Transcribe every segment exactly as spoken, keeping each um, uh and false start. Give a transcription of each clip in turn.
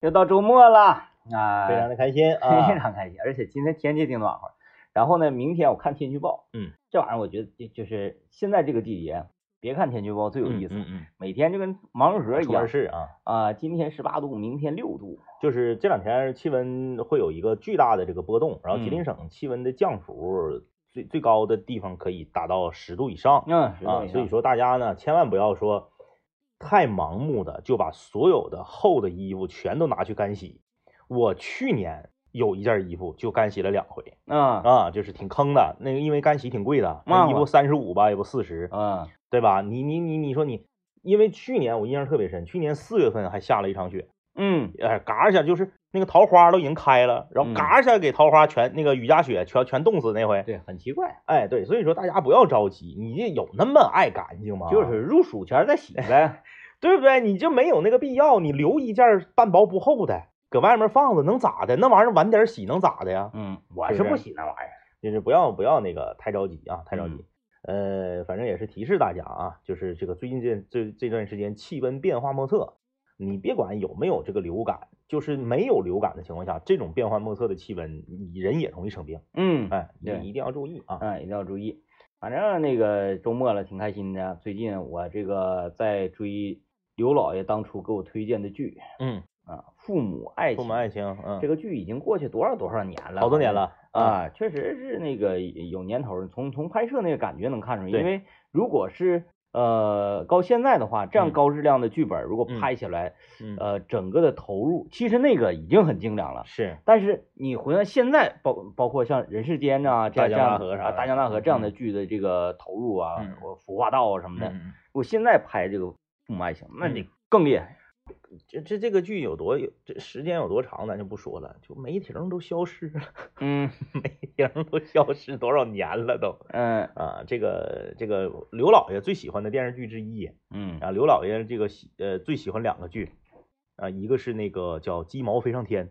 又到周末了啊，非常的开心啊，非常开心。而且今天天气挺暖和。然后呢，明天我看天气预报，嗯，这玩意儿我觉得就是现在这个季节，别看天气预报最有意思，嗯嗯嗯、每天就跟盲盒一样。是啊啊，今天十八度，明天六度，就是这两天气温会有一个巨大的这个波动。然后吉林省气温的降幅。嗯最最高的地方可以达到十度以上，嗯啊，所以说大家呢千万不要说太盲目的就把所有的厚的衣服全都拿去干洗。我去年有一件衣服就干洗了两回，嗯啊，就是挺坑的，那个因为干洗挺贵的，那衣服三十五吧，也不四十，嗯，对吧？你你你你说你，因为去年我印象特别深，去年四月份还下了一场雪。嗯，哎、呃，嘎一下就是那个桃花都已经开了，然后嘎一下给桃花全那个雨夹雪全全冻死那回，对，很奇怪，哎，对，所以说大家不要着急，你这有那么爱干净吗？就是入暑前再洗呗，对不对？你就没有那个必要，你留一件半薄不厚的搁外面放着能咋的？那玩意儿晚点洗能咋的呀？嗯，我是不洗那玩意儿，就是不要不要那个太着急啊，太着急。嗯呃，反正也是提示大家啊，就是这个最近这这这段时间气温变化莫测。你别管有没有这个流感，就是没有流感的情况下，这种变幻莫测的气温，人也容易生病。嗯，哎，你一定要注意啊！哎，一定要注意。反正那个周末了，挺开心的。最近我这个在追刘老爷当初给我推荐的剧，嗯啊，父母爱情，父母爱情，嗯，这个剧已经过去多少多少年了，好多年了啊，嗯、确实是那个有年头。从从拍摄那个感觉能看出来，因为如果是。呃，高现在的话，这样高质量的剧本如果拍起来，嗯嗯、呃，整个的投入，其实那个已经很精良了。是，但是你回到现在，包包括像《人世间》啊，这样《大江大河》啥，《大江大河》这样的剧的这个投入啊，嗯、我《服化道》啊什么的，嗯、我现在拍这个《父母爱情》，那得更厉害。这这这个剧有多有这时间有多长，咱就不说了，就梅婷都消失了，嗯，梅婷都消失多少年了都，嗯啊，这个这个刘老爷最喜欢的电视剧之一，嗯啊，刘老爷这个呃最喜欢两个剧，啊，一个是那个叫《鸡毛飞上天》，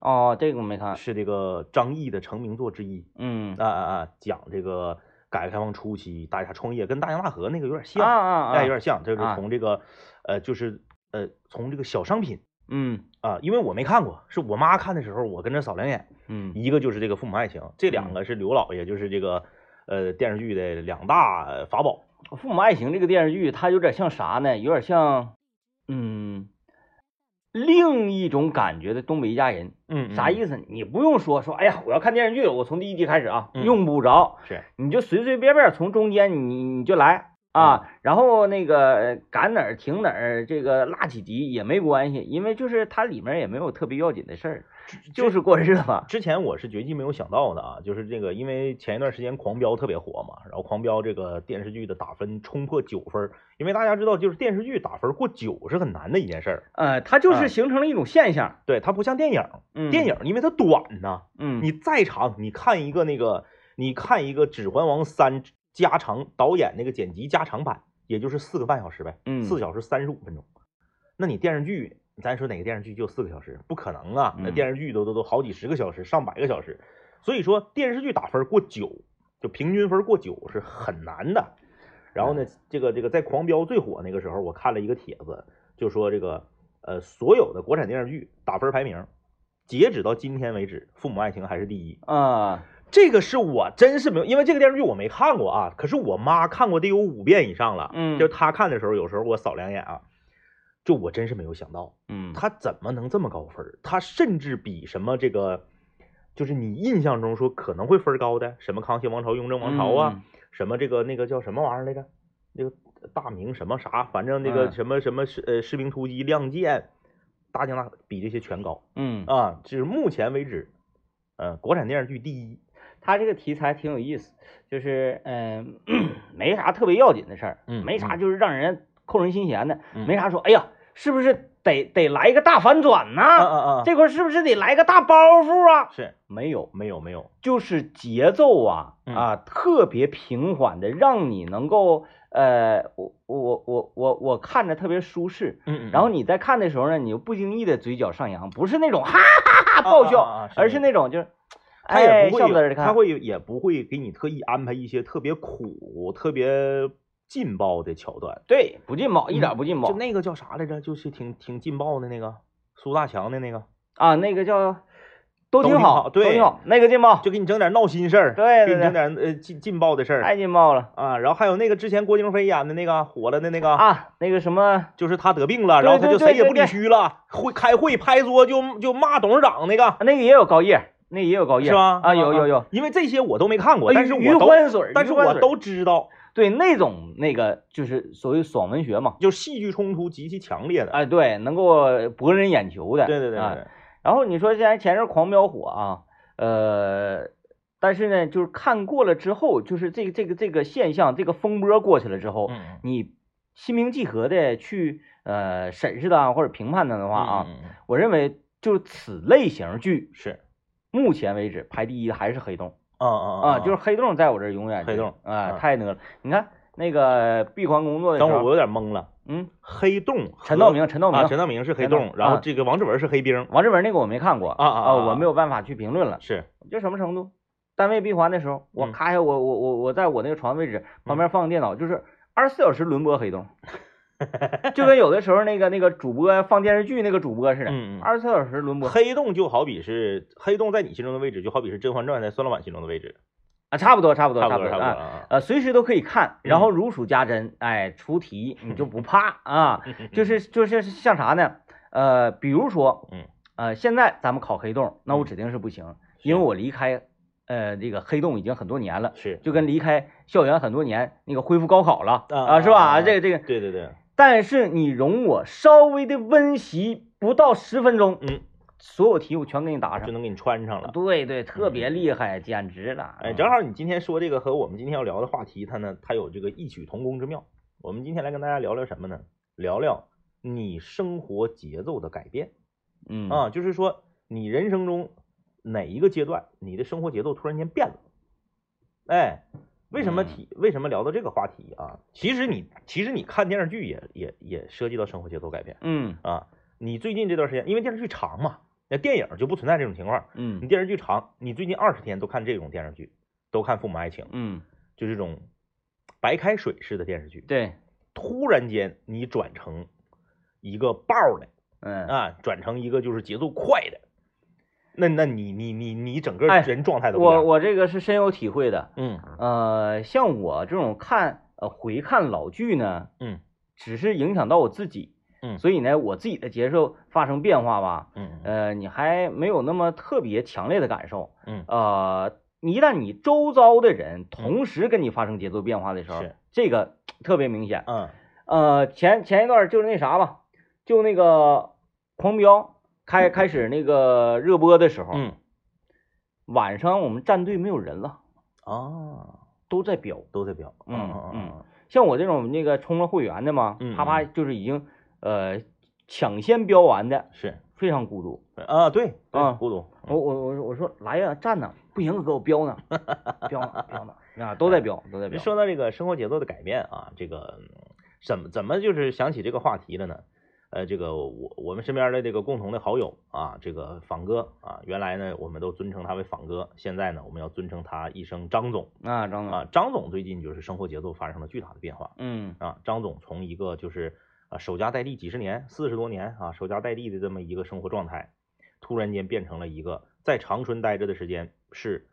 哦，这个我没看，是这个张译的成名作之一，嗯啊啊啊，讲这个。改革开放初期，大家创业跟大江大河那个有点像，哎、啊啊啊，有点像，就是从这个，啊、呃，就是呃，从这个小商品，嗯啊，因为我没看过，是我妈看的时候，我跟着扫两眼，嗯，一个就是这个《父母爱情》，这两个是刘老爷，就是这个呃电视剧的两大法宝。《父母爱情》这个电视剧，它有点像啥呢？有点像，嗯。另一种感觉的东北一家人，嗯，啥意思？你不用说说，哎呀，我要看电视剧，我从第一集开始啊，用不着，是，你就随随便便从中间你你就来啊，然后那个赶哪儿停哪儿，这个落几集也没关系，因为就是它里面也没有特别要紧的事儿，就是过日子。之前我是绝技没有想到的啊，就是这个，因为前一段时间《狂飙》特别火嘛，然后《狂飙》这个电视剧的打分冲破九分。因为大家知道，就是电视剧打分过九是很难的一件事儿。呃，它就是形成了一种现象，嗯、对，它不像电影，嗯、电影因为它短呢、啊，嗯，你再长，你看一个那个，你看一个《指环王三》加长导演那个剪辑加长版，也就是四个半小时呗，嗯，四小时三十五分钟。那你电视剧，咱说哪个电视剧就四个小时？不可能啊！那电视剧都都都好几十个小时，上百个小时。所以说，电视剧打分过九，就平均分过九是很难的。然后呢，这个这个在《狂飙》最火那个时候，我看了一个帖子，就说这个呃，所有的国产电视剧打分排名，截止到今天为止，《父母爱情》还是第一啊。这个是我真是没有，因为这个电视剧我没看过啊，可是我妈看过得有五遍以上了。嗯，就是她看的时候，有时候我扫两眼啊，就我真是没有想到，嗯，她怎么能这么高分？她甚至比什么这个，就是你印象中说可能会分高的，什么《康熙王朝》《雍正王朝》啊。嗯什么这个那个叫什么玩意儿来着？那个大明什么啥，反正那个什么什么士呃士兵突击、亮剑、大江大河比这些全高。嗯啊，就是目前为止，呃，国产电视剧第一。它这个题材挺有意思，就是嗯、呃，没啥特别要紧的事儿，嗯，没啥就是让人扣人心弦的，嗯、没啥说哎呀，是不是得得来一个大反转呢、啊？啊啊啊！这块是不是得来个大包袱啊？是。没有没有没有，就是节奏啊啊特别平缓的，让你能够呃我我我我我看着特别舒适，嗯，然后你在看的时候呢，你就不经意的嘴角上扬，不是那种哈哈哈爆笑，而是那种就是，哎，笑在这看，他会也不会给你特意安排一些特别苦、特别劲爆的桥段，对，不劲爆，一点不劲爆，就那个叫啥来着，就是挺挺劲爆的那个。苏大强的那个啊，那个叫都挺好，对，都挺好，那个劲爆，就给你整点闹心事儿，对，给你整点呃劲劲爆的事儿，太劲爆了啊！然后还有那个之前郭京飞演的那个火了的那个啊，那个什么，就是他得病了，然后他就谁也不理虚了，会开会拍桌就就骂董事长那个，那个也有高叶。那也有高叶是吧？啊，有有有，因为这些我都没看过，但是我都，但是我都知道。对，那种那个就是所谓爽文学嘛，就是戏剧冲突极其强烈的，哎，对，能够博人眼球的，对对对对。然后你说现在前阵狂飙火啊，呃，但是呢，就是看过了之后，就是这个这个这个现象，这个风波过去了之后，你心平气和的去呃审视它或者评判它的话啊，我认为就是此类型剧是。目前为止排第一的还是黑洞啊啊啊！就是黑洞在我这永远黑洞啊，太那了。你看那个闭环工作的时候，等会儿我有点懵了。嗯，黑洞，陈道明，陈道明，陈道明是黑洞，然后这个王志文是黑兵。王志文那个我没看过啊啊，我没有办法去评论了。是，就什么程度？单位闭环的时候，我咔下我我我我在我那个床位置旁边放个电脑，就是二十四小时轮播黑洞，就跟有的时候那个那个主播放电视剧那个主播似的，二十四小时轮播。黑洞就好比是黑洞在你心中的位置，就好比是《甄嬛传》在孙老板心中的位置啊，差不多，差不多，差不多，差不多啊。呃，随时都可以看，然后如数家珍，哎，出题你就不怕啊。就是就是像啥呢？呃，比如说，嗯，呃，现在咱们考黑洞，那我指定是不行，因为我离开呃这个黑洞已经很多年了，是就跟离开校园很多年，那个恢复高考了啊，是吧？这个这个，对对对。但是你容我稍微的温习不到十分钟，嗯，所有题我全给你答上，就能给你穿上了。对对，特别厉害，嗯、简直了！哎，正好你今天说这个和我们今天要聊的话题，它呢，它有这个异曲同工之妙。我们今天来跟大家聊聊什么呢？聊聊你生活节奏的改变。嗯啊，就是说你人生中哪一个阶段，你的生活节奏突然间变了？哎。为什么提？为什么聊到这个话题啊？其实你其实你看电视剧也也也涉及到生活节奏改变。嗯啊，你最近这段时间，因为电视剧长嘛，那电影就不存在这种情况。嗯，你电视剧长，你最近二十天都看这种电视剧，都看《父母爱情》。嗯，就这种白开水式的电视剧。对，突然间你转成一个爆的，嗯啊，转成一个就是节奏快的。那那你你你你整个人状态都不一样、哎、我我这个是深有体会的，嗯呃，像我这种看呃回看老剧呢，嗯，只是影响到我自己，嗯，所以呢我自己的接受发生变化吧，嗯呃，你还没有那么特别强烈的感受，嗯呃，一旦你周遭的人同时跟你发生节奏变化的时候，嗯、这个特别明显，嗯呃前前一段就是那啥吧，就那个狂飙。开开始那个热播的时候，嗯，晚上我们战队没有人了啊，都在飙，都在飙，嗯嗯，像我这种那个充了会员的嘛，啪啪就是已经呃抢先飙完的，是非常孤独啊，对啊，孤独。我我我我说来呀，站呢，不行，给我飙呢，飙呢飙呢，啊，都在飙，都在飙。说到这个生活节奏的改变啊，这个怎么怎么就是想起这个话题了呢？呃，这个我我们身边的这个共同的好友啊，这个仿哥啊，原来呢我们都尊称他为仿哥，现在呢我们要尊称他一声张总啊，张总啊，张总最近就是生活节奏发生了巨大的变化，嗯啊，张总从一个就是啊守家待地几十年、四十多年啊守家待地的这么一个生活状态，突然间变成了一个在长春待着的时间是，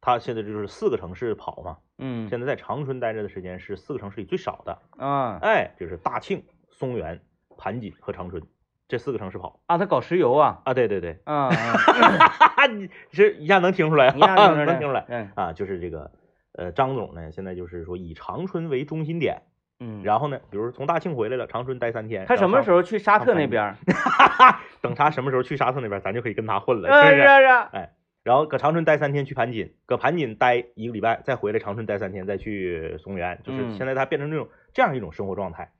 他现在就是四个城市跑嘛，嗯，现在在长春待着的时间是四个城市里最少的啊，哎，就是大庆、松原。盘锦和长春这四个城市跑啊，他搞石油啊啊，对对对，啊，你这一下能听出来，一下能听出来，啊，就是这个呃，张总呢，现在就是说以长春为中心点，嗯，然后呢，比如从大庆回来了，长春待三天，他什么时候去沙特那边？等他什么时候去沙特那边，咱就可以跟他混了，是不是？哎，然后搁长春待三天，去盘锦，搁盘锦待一个礼拜，再回来长春待三天，再去松原，就是现在他变成这种这样一种生活状态。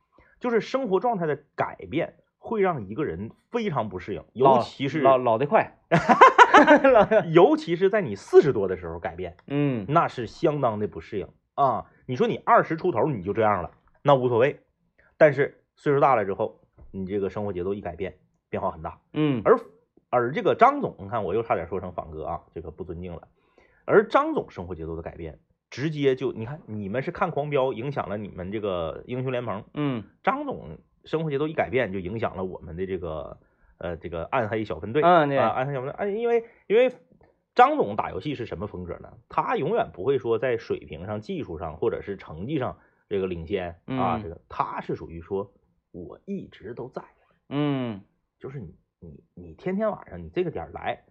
就是生活状态的改变会让一个人非常不适应，尤其是老老得快，尤其是在你四十多的时候改变，嗯，那是相当的不适应啊。你说你二十出头你就这样了，那无所谓，但是岁数大了之后，你这个生活节奏一改变，变化很大，嗯。而而这个张总，你看我又差点说成仿哥啊，这个不尊敬了。而张总生活节奏的改变。直接就你看，你们是看狂飙影响了你们这个英雄联盟，嗯，张总生活节奏一改变就影响了我们的这个呃这个暗黑小分队啊、嗯呃，暗黑小分队，哎，因为因为张总打游戏是什么风格呢？他永远不会说在水平上、技术上或者是成绩上这个领先啊，嗯、这个他是属于说我一直都在，嗯，就是你你你天天晚上你这个点来，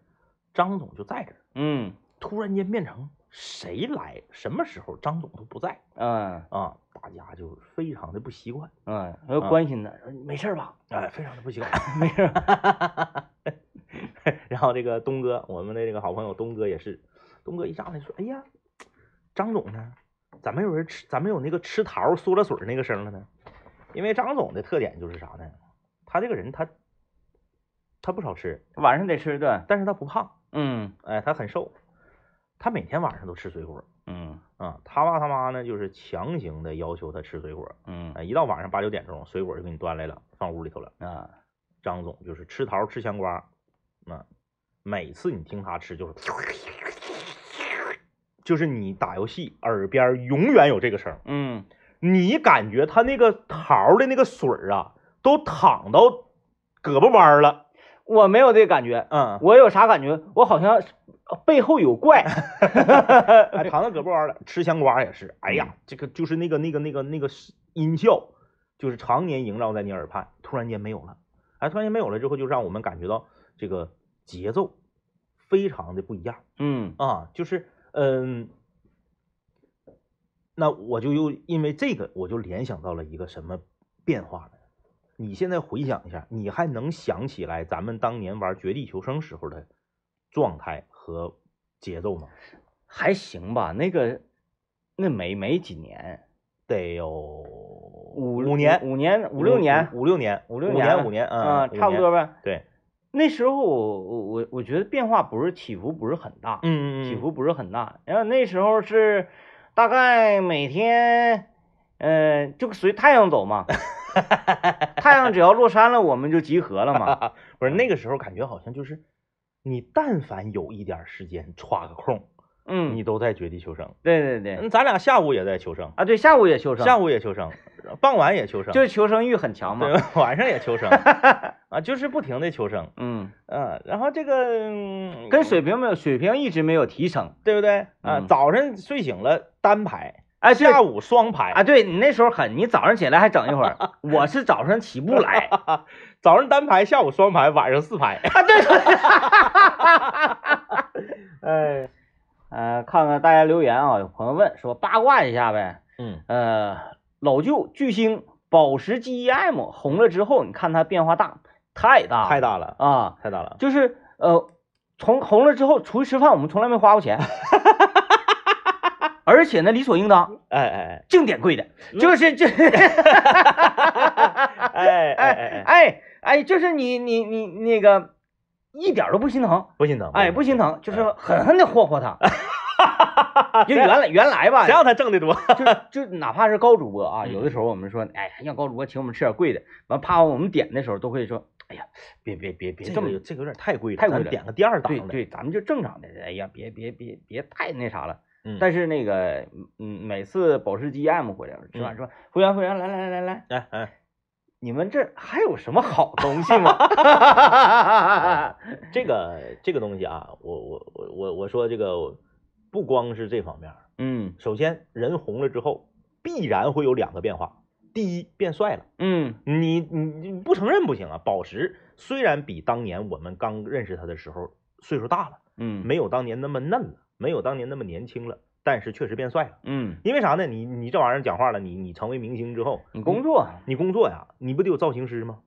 张总就在这儿，嗯，突然间变成。谁来什么时候张总都不在，嗯啊，大家就非常的不习惯，嗯，还有关心的、嗯、没事吧，哎，非常的不习惯，没事吧。然后这个东哥，我们的这个好朋友东哥也是，东哥一上来说，哎呀，张总呢，咋没有人吃，咋没有那个吃桃缩了水那个声了呢？因为张总的特点就是啥呢？他这个人他他不少吃，晚上得吃顿，但是他不胖，嗯，哎，他很瘦。他每天晚上都吃水果，嗯啊，他爸他妈呢就是强行的要求他吃水果，嗯、呃，一到晚上八九点钟，水果就给你端来了，放屋里头了啊。张总就是吃桃吃香瓜，那、啊、每次你听他吃就是，就是你打游戏耳边永远有这个声，嗯，你感觉他那个桃的那个水啊都淌到胳膊弯了。我没有这个感觉，嗯，我有啥感觉？我好像背后有怪，哎，躺到胳膊弯了。吃香瓜也是，哎呀，这个就是那个那个那个那个音效，就是常年萦绕在你耳畔，突然间没有了，哎，突然间没有了之后，就让我们感觉到这个节奏非常的不一样，嗯啊，就是嗯，那我就又因为这个，我就联想到了一个什么变化呢？你现在回想一下，你还能想起来咱们当年玩《绝地求生》时候的状态和节奏吗？还行吧，那个那没没几年，得有五五年、五年、五六年、五六年、五六年、五年啊，差不多吧。对，那时候我我我觉得变化不是起伏不是很大，嗯，起伏不是很大。然后那时候是大概每天，呃，就随太阳走嘛。太阳只要落山了，我们就集合了嘛。不是那个时候，感觉好像就是你但凡有一点时间，抓个空，嗯，你都在绝地求生。对对对，嗯，咱俩下午也在求生啊，对，下午也求生，下午也求生，傍晚也求生，就是求生欲很强嘛。对，晚上也求生啊，就是不停的求生。嗯嗯、啊，然后这个、嗯、跟水平没有，水平一直没有提升，对不对？啊，嗯、早上睡醒了单排。哎，下午双排啊！对你那时候狠，你早上起来还整一会儿。我是早上起不来，早上单排，下午双排，晚上四排。啊，对对对。哎，呃，看看大家留言啊，有朋友问说八卦一下呗。嗯，呃，老舅巨星宝石 G E M 红了之后，你看它变化大，太大了，太大了啊，太大了。就是呃，从红了之后，出去吃饭我们从来没花过钱。而且呢，理所应当，哎哎哎，净点贵的，就是这，哎哎哎哎哎，就是你你你那个一点都不心疼，不心疼，哎，不心疼，就是狠狠的霍霍他，就原来原来吧，谁让他挣得多，就就哪怕是高主播啊，有的时候我们说，哎，让高主播请我们吃点贵的，完怕我们点的时候都会说。哎呀，别别别别，这么这个有点太贵了，太贵了，点个第二档的。对对，咱们就正常的。哎呀，别别别别太那啥了。嗯。但是那个，嗯，每次宝石 G M 回来吃完说，服务员服务员，来来来来来，哎，你们这还有什么好东西吗？这个这个东西啊，我我我我我说这个不光是这方面，嗯，首先人红了之后必然会有两个变化。第一，变帅了，嗯，你你你不承认不行啊！宝石虽然比当年我们刚认识他的时候岁数大了，嗯，没有当年那么嫩了，没有当年那么年轻了，但是确实变帅了，嗯，因为啥呢？你你这玩意儿讲话了，你你成为明星之后，你工作你，你工作呀，你不得有造型师吗？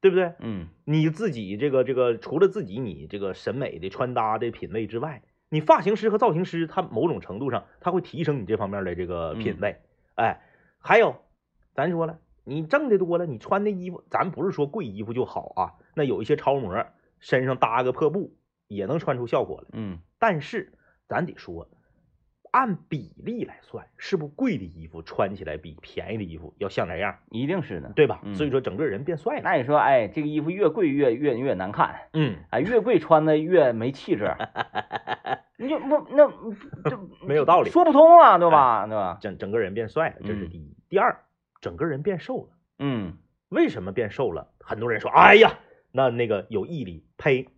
对不对？嗯，你自己这个这个，除了自己你这个审美的穿搭的品味之外，你发型师和造型师，他某种程度上他会提升你这方面的这个品味，嗯、哎，还有。咱说了，你挣得多了，你穿的衣服，咱不是说贵衣服就好啊。那有一些超模身上搭个破布也能穿出效果来，嗯。但是咱得说，按比例来算，是不是贵的衣服穿起来比便宜的衣服要像哪样？一定是的，对吧？嗯、所以说整个人变帅了。那你说，哎，这个衣服越贵越越越难看，嗯，哎，越贵穿的越没气质。你就不那这没有道理，说不通啊，对吧？哎、对吧？整整个人变帅了，这是第一。嗯、第二。整个人变瘦了，嗯，为什么变瘦了？很多人说，哎呀，那那个有毅力，呸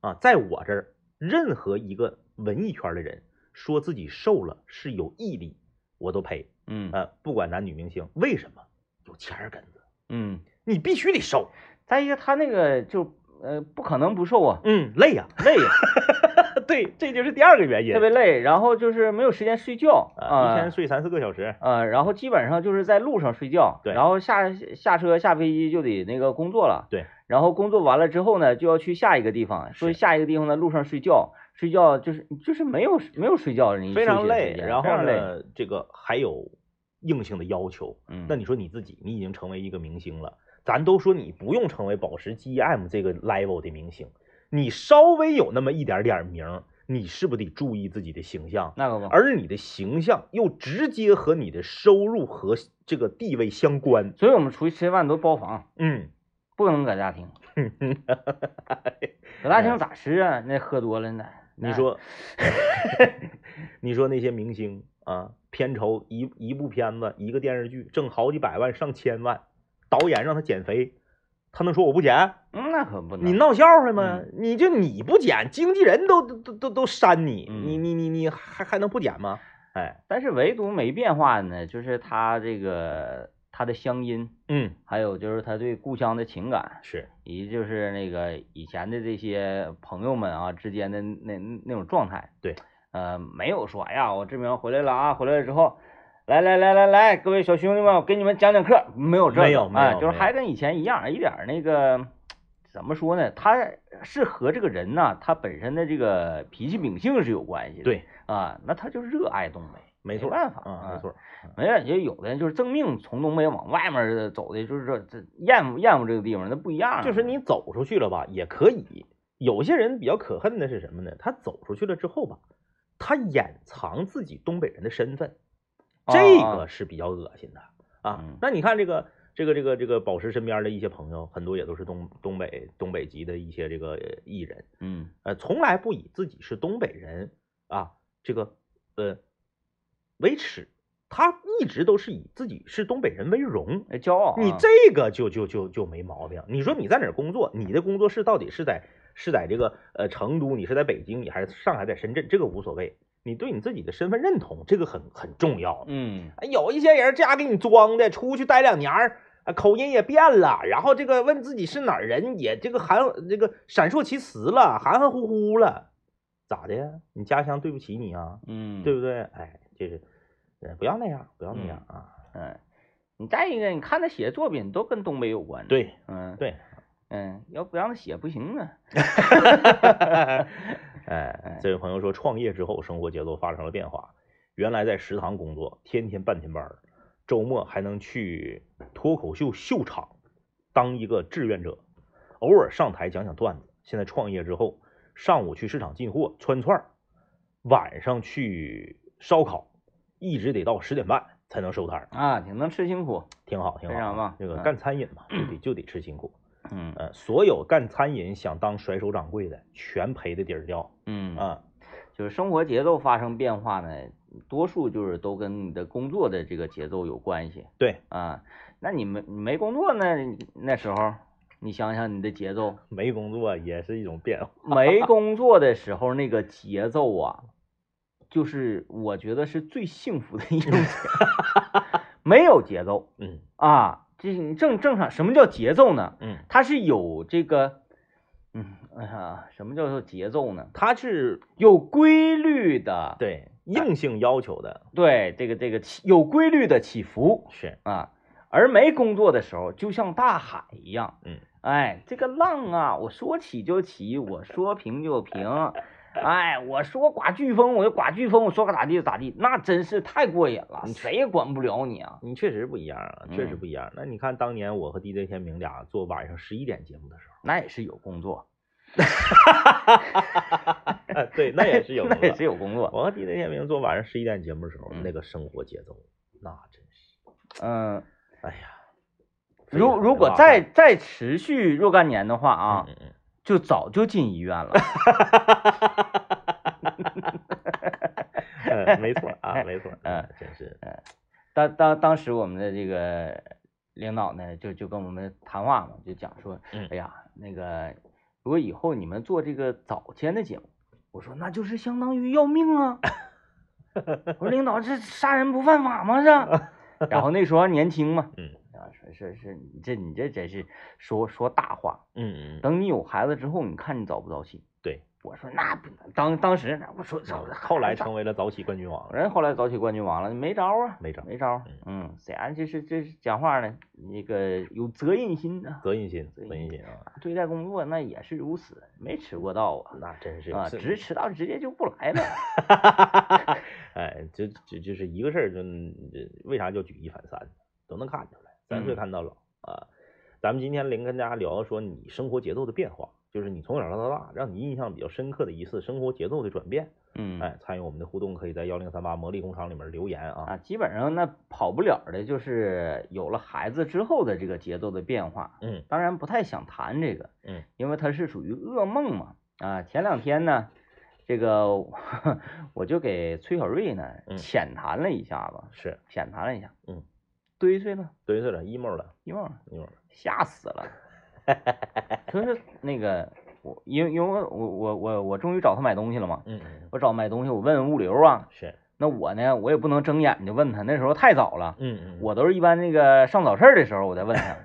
啊！在我这儿，任何一个文艺圈的人说自己瘦了是有毅力，我都呸。嗯啊、呃，不管男女明星，为什么有钱儿根子？嗯，你必须得瘦。再一个，他那个就呃不可能不瘦啊。嗯，累呀、啊，累呀、啊。对，这就是第二个原因，特别累，然后就是没有时间睡觉啊、呃，一天睡三四个小时啊、呃，然后基本上就是在路上睡觉，对，然后下下车下飞机就得那个工作了，对，然后工作完了之后呢，就要去下一个地方，所以下一个地方呢路上睡觉，睡觉就是就是没有没有睡觉，你非常累，然后呢这个还有硬性的要求，嗯，那你说你自己，你已经成为一个明星了，咱都说你不用成为宝石 G M 这个 level 的明星。你稍微有那么一点点名，你是不是得注意自己的形象？那个，而你的形象又直接和你的收入和这个地位相关。所以我们出去吃饭都包房，嗯，不能搁家庭。搁家庭咋吃啊？那喝多了呢？你说，你说那些明星啊，片酬一一部片子一个电视剧挣好几百万上千万，导演让他减肥。他能说我不减？嗯，那可不能。你闹笑话吗？嗯、你就你不减，经纪人都都都都删你，嗯、你你你你还还能不减吗？哎，但是唯独没变化呢，就是他这个他的乡音，嗯，还有就是他对故乡的情感，是，以及就是那个以前的这些朋友们啊之间的那那种状态，对，呃，没有说哎呀，我志明回来了啊，回来了之后。来来来来来，各位小兄弟们，我给你们讲讲课，没有这个，没有，哎、呃，就是还跟以前一样，一点那个怎么说呢？他是和这个人呢、啊，他本身的这个脾气秉性是有关系的。对啊、呃，那他就热爱东北，没错，没办法啊，没错，没办法。也有的人就是正命从东北往外面走的，就是这这厌恶厌恶这个地方，那不一样。就是你走出去了吧，也可以。有些人比较可恨的是什么呢？他走出去了之后吧，他掩藏自己东北人的身份。这个是比较恶心的啊！那你看这个这个这个这个宝石身边的一些朋友，很多也都是东东北东北籍的一些这个艺人，嗯，呃，从来不以自己是东北人啊这个呃为耻，他一直都是以自己是东北人为荣，骄傲。你这个就就就就没毛病。你说你在哪儿工作？你的工作室到底是在是在这个呃成都？你是在北京？你还是上海？在深圳？这个无所谓。你对你自己的身份认同，这个很很重要。嗯，有一些人这样给你装的，出去待两年儿，口音也变了，然后这个问自己是哪儿人，也这个含这个闪烁其词了，含含糊糊了，咋的呀？你家乡对不起你啊，嗯，对不对？哎，就是，不要那样，不要那样啊。嗯，嗯你再一个，你看他写的作品都跟东北有关。对，嗯，对，嗯，要不让他写不行啊。哎，这位朋友说，创业之后生活节奏发生了变化。原来在食堂工作，天天半天班，周末还能去脱口秀秀场当一个志愿者，偶尔上台讲讲段子。现在创业之后，上午去市场进货穿串，晚上去烧烤，一直得到十点半才能收摊啊，挺能吃辛苦，挺好，挺好。这个干餐饮嘛，就得就得吃辛苦。嗯呃，所有干餐饮想当甩手掌柜的，全赔的底儿掉。嗯啊，就是生活节奏发生变化呢，多数就是都跟你的工作的这个节奏有关系。对啊，那你没没工作呢？那时候你想想你的节奏，没工作也是一种变化。没工作的时候那个节奏啊，就是我觉得是最幸福的一种节奏，没有节奏。嗯啊。这你正正常，什么叫节奏呢？嗯，它是有这个，嗯，哎呀，什么叫做节奏呢？它是有规律的，对，硬性要求的，对，这个这个有规律的起伏是啊，而没工作的时候，就像大海一样，嗯，哎，这个浪啊，我说起就起，我说平就平，哎，我说刮飓风我就刮飓风，我说个咋地就咋地，那真是太过瘾了，谁也管不了你啊！你确实不一样啊，确实不一样。嗯、那你看当年我和 D J 天明俩做晚上十一点节目的时候，那也是有工作，对，那也是有，那也是有工作。我和 D J 天明做晚上十一点节目的时候，嗯、那个生活节奏，那真是，嗯、呃，哎呀，如如果再再持续若干年的话啊。嗯嗯嗯就早就进医院了、嗯，没错啊，没错，嗯，真是，嗯，当当当时我们的这个领导呢就就跟我们谈话嘛，就讲说，哎呀，那个如果以后你们做这个早间的节目，我说那就是相当于要命啊！我说领导，这杀人不犯法吗？这，然后那时候年轻嘛，嗯，啊，说是是，你这你这真是说说大话，嗯嗯，等你有孩子之后，你看你早不早起？对。我说那不能，当当时我说后来成为了早起冠军王，人后来早起冠军王了，没招啊，没招，没招。嗯，谁啊？这是这是讲话呢，那个有责任心啊，责任心，责任心啊，对待工作那也是如此，没吃过道啊，那真是啊，直迟到直接就不来了。哎，就就就是一个事儿，就为啥叫举一反三，都能看出来，三岁看到老啊。咱们今天零跟大家聊说你生活节奏的变化。就是你从小到大，让你印象比较深刻的一次生活节奏的转变。嗯，哎，参与我们的互动，可以在幺零三八魔力工厂里面留言啊。啊，基本上那跑不了的就是有了孩子之后的这个节奏的变化。嗯，当然不太想谈这个。嗯，因为它是属于噩梦嘛。啊，前两天呢，这个我就给崔小瑞呢、嗯、浅谈了一下吧。是，浅谈了一下。嗯，堆碎了，堆碎了 ，emo 了 ，emo 了 ，emo 了，吓死了。就是那个我，因为因为我我我我终于找他买东西了嘛，嗯，我找买东西，我问物流啊，是，那我呢，我也不能睁眼就问他，那时候太早了，嗯，我都是一般那个上早市的时候我再问他，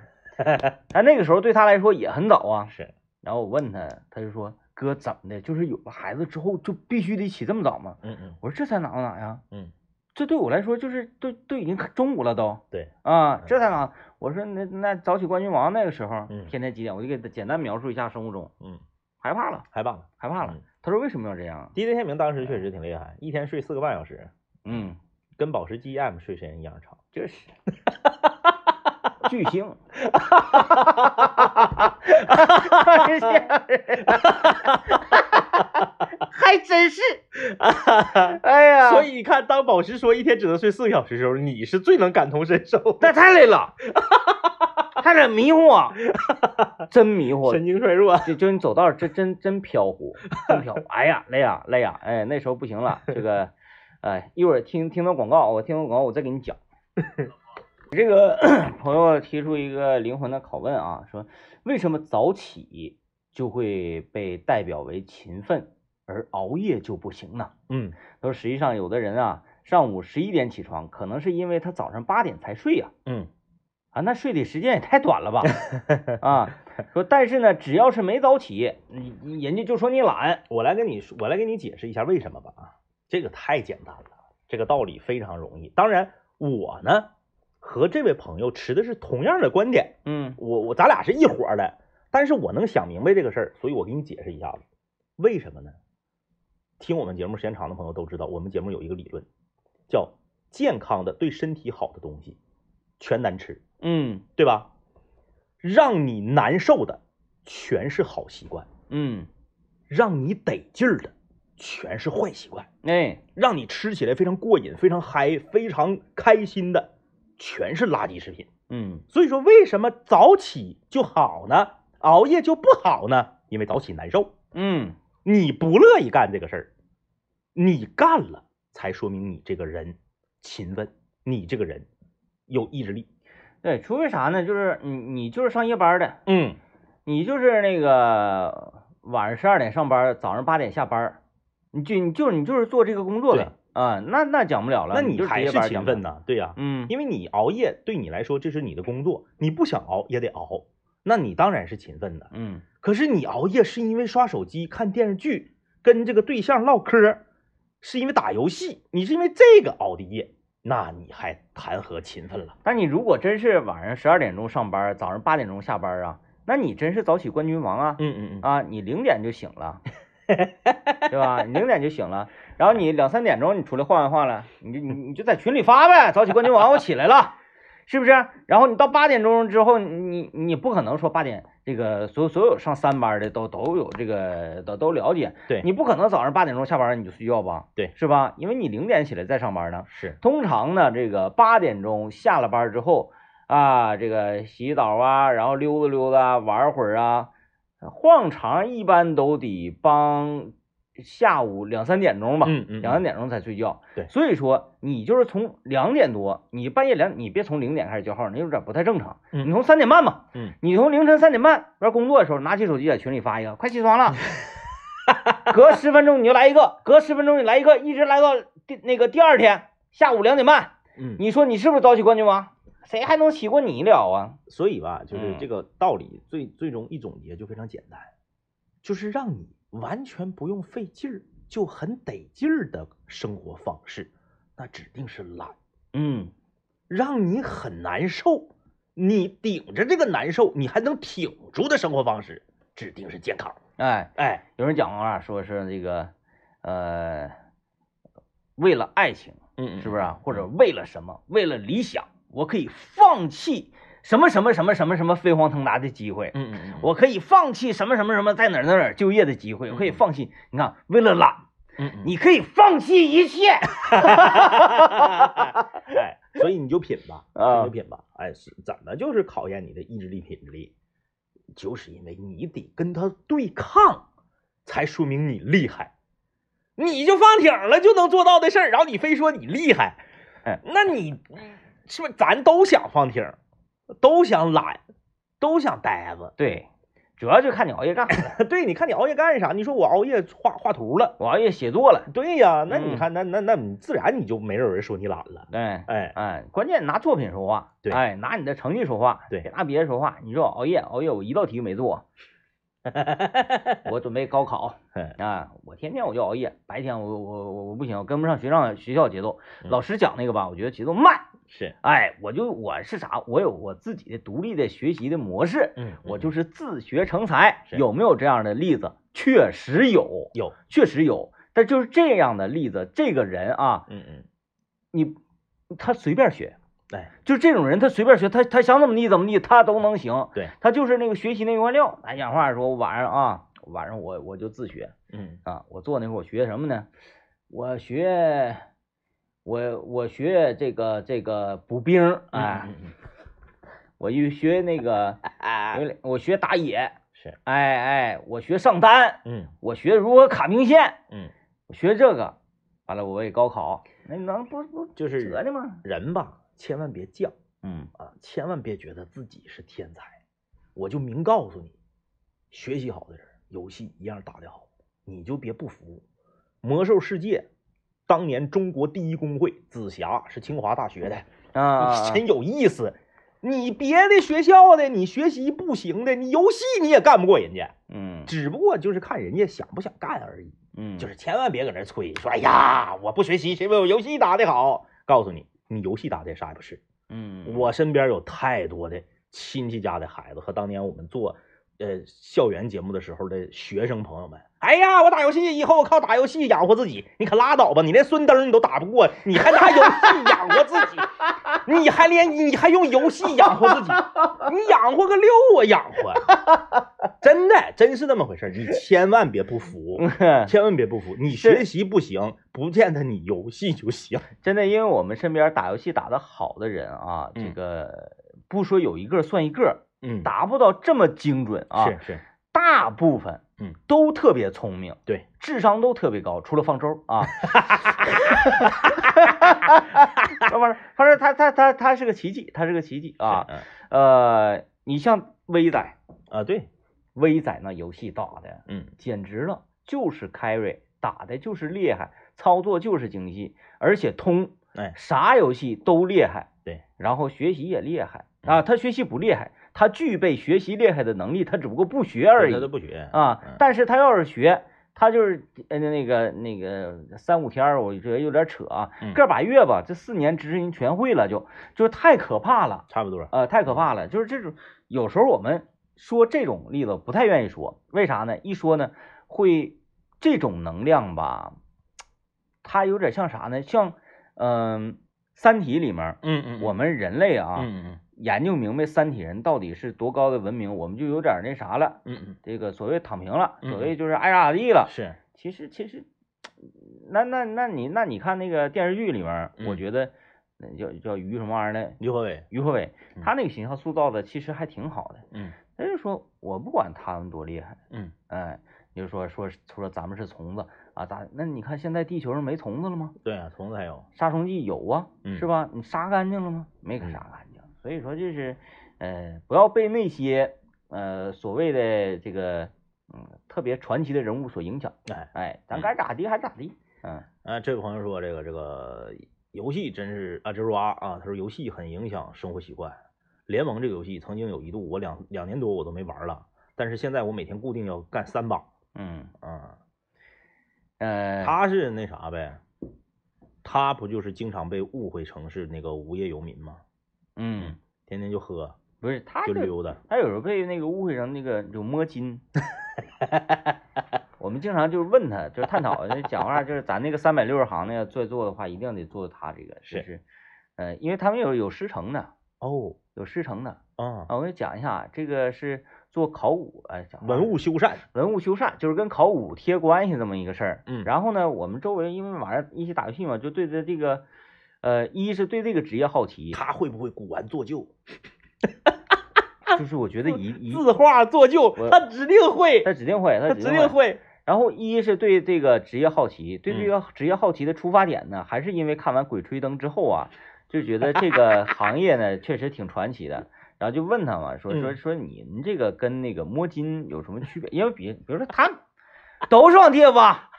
但那个时候对他来说也很早啊，是，然后我问他，他就说哥怎么的，就是有了孩子之后就必须得起这么早嘛，嗯嗯，我说这才哪哪呀，嗯。这对我来说就是都都已经中午了都，对啊，这才哪？我说那那早起冠军王那个时候，嗯，天天几点？我就给他简单描述一下生物钟，嗯，害怕了，害怕了，害怕了。嗯、他说为什么要这样 ？D J 天明当时确实挺厉害，一天睡四个半小时，嗯，跟宝石 G M 睡时间一样长，就是，巨星，哈哈哈哈哈哈哈！还真是，哎呀！所以你看，当宝石说一天只能睡四个小时的时候，你是最能感同身受。那太累了，太累，迷糊啊，真迷糊，神经衰弱。就就你走道真真真飘忽，真飘忽。哎呀，累呀，累呀！哎，那时候不行了。这个，哎，一会儿听听到广告，我听到广告，我再给你讲。这个朋友提出一个灵魂的拷问啊，说为什么早起就会被代表为勤奋？而熬夜就不行呢。嗯，他说实际上有的人啊，上午十一点起床，可能是因为他早上八点才睡呀、啊。嗯，啊，那睡的时间也太短了吧？啊，说但是呢，只要是没早起，你人家就说你懒。我来跟你说，我来跟你解释一下为什么吧。啊，这个太简单了，这个道理非常容易。当然，我呢和这位朋友持的是同样的观点。嗯，我我咱俩是一伙的，但是我能想明白这个事儿，所以我给你解释一下子，为什么呢？听我们节目时间长的朋友都知道，我们节目有一个理论，叫健康的对身体好的东西全难吃，嗯，对吧？让你难受的全是好习惯，嗯，让你得劲儿的全是坏习惯，哎，让你吃起来非常过瘾、非常嗨、非常开心的全是垃圾食品，嗯，所以说为什么早起就好呢？熬夜就不好呢？因为早起难受，嗯。你不乐意干这个事儿，你干了才说明你这个人勤奋，你这个人有意志力。对，除非啥呢？就是你你就是上夜班的，嗯，你就是那个晚上十二点上班，早上八点下班，你就你就是你就是做这个工作的啊，那那讲不了了。那你还是勤奋呢？对呀、啊，嗯，因为你熬夜对你来说这是你的工作，你不想熬也得熬。那你当然是勤奋的，嗯，可是你熬夜是因为刷手机、看电视剧、跟这个对象唠嗑，是因为打游戏，你是因为这个熬的夜，那你还谈何勤奋了？但你如果真是晚上十二点钟上班，早上八点钟下班啊，那你真是早起冠军王啊，嗯嗯嗯啊，你零点就醒了，对吧？你零点就醒了，然后你两三点钟你出来换完话了，你就你你就在群里发呗，早起冠军王我起来了。是不是、啊？然后你到八点钟之后，你你不可能说八点这个所有所有上三班的都都有这个都都了解，对你不可能早上八点钟下班你就睡觉吧，对，是吧？因为你零点起来再上班呢。是，通常呢这个八点钟下了班之后啊，这个洗澡啊，然后溜达溜达玩会儿啊，晃长一般都得帮下午两三点钟吧，嗯嗯，两三点钟才睡觉。对，所以说你就是从两点多，你半夜两，你别从零点开始叫号，那有点不太正常。嗯，你从三点半吧，嗯，你从凌晨三点半玩工作的时候，拿起手机在群里发一个，快起床了，隔十分钟你就来一个，隔十分钟你来一个，一直来到第那个第二天下午两点半，嗯，你说你是不是早起冠军王？谁还能起过你了啊？所以吧，就是这个道理最、嗯、最终一总结就非常简单，就是让你完全不用费劲儿就很得劲儿的生活方式，那指定是懒。嗯，让你很难受，你顶着这个难受你还能挺住的生活方式，指定是健康。哎哎，有人讲啊，说是这个呃为了爱情，嗯，是不是啊？或者为了什么，为了理想，我可以放弃什么什么什么什么什么飞黄腾达的机会，嗯嗯，我可以放弃什么什么什么在哪儿哪儿就业的机会，我可以放弃。你看，为了懒，嗯，你可以放弃一切。哎，所以你就品吧，你就品吧。哎，怎么就是考验你的意志力、品质力？就是因为你得跟他对抗，才说明你厉害。你就放挺了就能做到的事儿，然后你非说你厉害，哎，那你。是不是咱都想放挺，都想懒，都想呆子？对，主要就看你熬夜干啥。对，你看你熬夜干啥？你说我熬夜画画图了，我熬夜写作了。对呀，那你看，嗯、那那那你自然你就没有人说你懒了。哎哎哎，关键拿作品说话，对，哎，拿你的成绩说话，对，拿别人说话。你说我熬夜熬夜，我一道题没做，我准备高考啊，我天天我就熬夜，白天我我我我不行，我跟不上学上学校节奏，嗯、老师讲那个吧，我觉得节奏慢。是，哎，我就我是啥？我有我自己的独立的学习的模式，嗯，嗯我就是自学成才。有没有这样的例子？确实有，有，确实有。但就是这样的例子，这个人啊，嗯嗯，你他随便学，哎，就这种人，他随便学，他他想怎么地怎么地，他都能行。对，他就是那个学习那块料。咱讲话说，晚上啊，晚上我我就自学，嗯啊，我做那会儿我学什么呢？我学。我我学这个这个补兵啊，我又学那个，我学打野是，哎哎，我学上单，嗯，我学如何卡兵线，嗯，我学这个，完了我也高考，那能不不就是折的吗？人吧，千万别犟，嗯啊，千万别觉得自己是天才。我就明告诉你，学习好的人，游戏一样打得好，你就别不服。魔兽世界。当年中国第一工会紫霞是清华大学的啊，真有意思。你别的学校的，你学习不行的，你游戏你也干不过人家，嗯，只不过就是看人家想不想干而已，嗯，就是千万别搁那吹说，哎呀，我不学习，谁问我游戏打得好？告诉你，你游戏打得啥也不是，嗯，我身边有太多的亲戚家的孩子和当年我们做。呃，校园节目的时候的学生朋友们，哎呀，我打游戏以后靠打游戏养活自己，你可拉倒吧！你连孙登你都打不过，你还拿游戏养活自己，你还连你还用游戏养活自己，你养活个六啊，养活！真的，真是那么回事，你千万别不服，千万别不服，你学习不行，不见得你游戏就行。真的，因为我们身边打游戏打得好的人啊，这个不说有一个算一个。嗯，达不到这么精准啊，是是，大部分嗯都特别聪明，对，智商都特别高，除了方舟啊，哈哈哈哈哈，反正他他他他是个奇迹，他是个奇迹啊，呃，你像威仔啊，对，威仔那游戏打的，嗯，简直了，就是 carry 打的就是厉害，操作就是精细，而且通，哎，啥游戏都厉害，对，然后学习也厉害啊，他学习不厉害。他具备学习厉害的能力，他只不过不学而已。他都不学啊，嗯、但是他要是学，他就是呃那个那个三五天，我觉得有点扯啊，嗯、个把月吧，这四年知识全会了就，就就太可怕了，差不多，呃，太可怕了。就是这种，有时候我们说这种例子不太愿意说，为啥呢？一说呢，会这种能量吧，它有点像啥呢？像嗯，呃《三体》里面，嗯嗯，我们人类啊，嗯嗯。研究明白三体人到底是多高的文明，我们就有点那啥了，嗯嗯，这个所谓躺平了，所谓就是爱咋咋地了，是，其实其实那那那你那你看那个电视剧里面，我觉得叫叫于什么玩意儿呢，于和伟，于和伟他那个形象塑造的其实还挺好的，嗯，他就说我不管他们多厉害，嗯，哎，比如说说说咱们是虫子啊，咱那你看现在地球上没虫子了吗？对啊，虫子还有杀虫剂有啊，嗯、是吧？你杀干净了吗？没给杀干净。嗯、所以说就是，呃，不要被那些呃所谓的这个嗯特别传奇的人物所影响。哎哎，咱该咋地还咋地。嗯啊，这位朋友说这个这个游戏真是啊，这是娃啊，他说游戏很影响生活习惯。联盟这个游戏曾经有一度我两两年多我都没玩了，但是现在我每天固定要干三把。嗯啊，呃，他是那啥呗，他不就是经常被误会成是那个无业游民吗？嗯，天天就喝，不是他就溜达，他有时候被那个误会成那个就摸金。我们经常就是问他，就是探讨，讲话就是咱那个三百六十行呢，做做的话一定得做他这个，是是，呃，因为他们有有师承的哦，有师承的啊，我给你讲一下，这个是。做考古，哎，讲文物修缮，文物修缮就是跟考古贴关系这么一个事儿。嗯，然后呢，我们周围因为晚上一起打游戏嘛，就对着这个，呃，一是对这个职业好奇，他会不会古玩做旧？就是我觉得一字画做旧，他指定会，他指定会，他指定会。然后一是对这个职业好奇，对这个职业好奇的出发点呢，还是因为看完《鬼吹灯》之后啊，就觉得这个行业呢确实挺传奇的。然后就问他嘛，说说说你你这个跟那个摸金有什么区别？因为比比如说他都是往地下挖，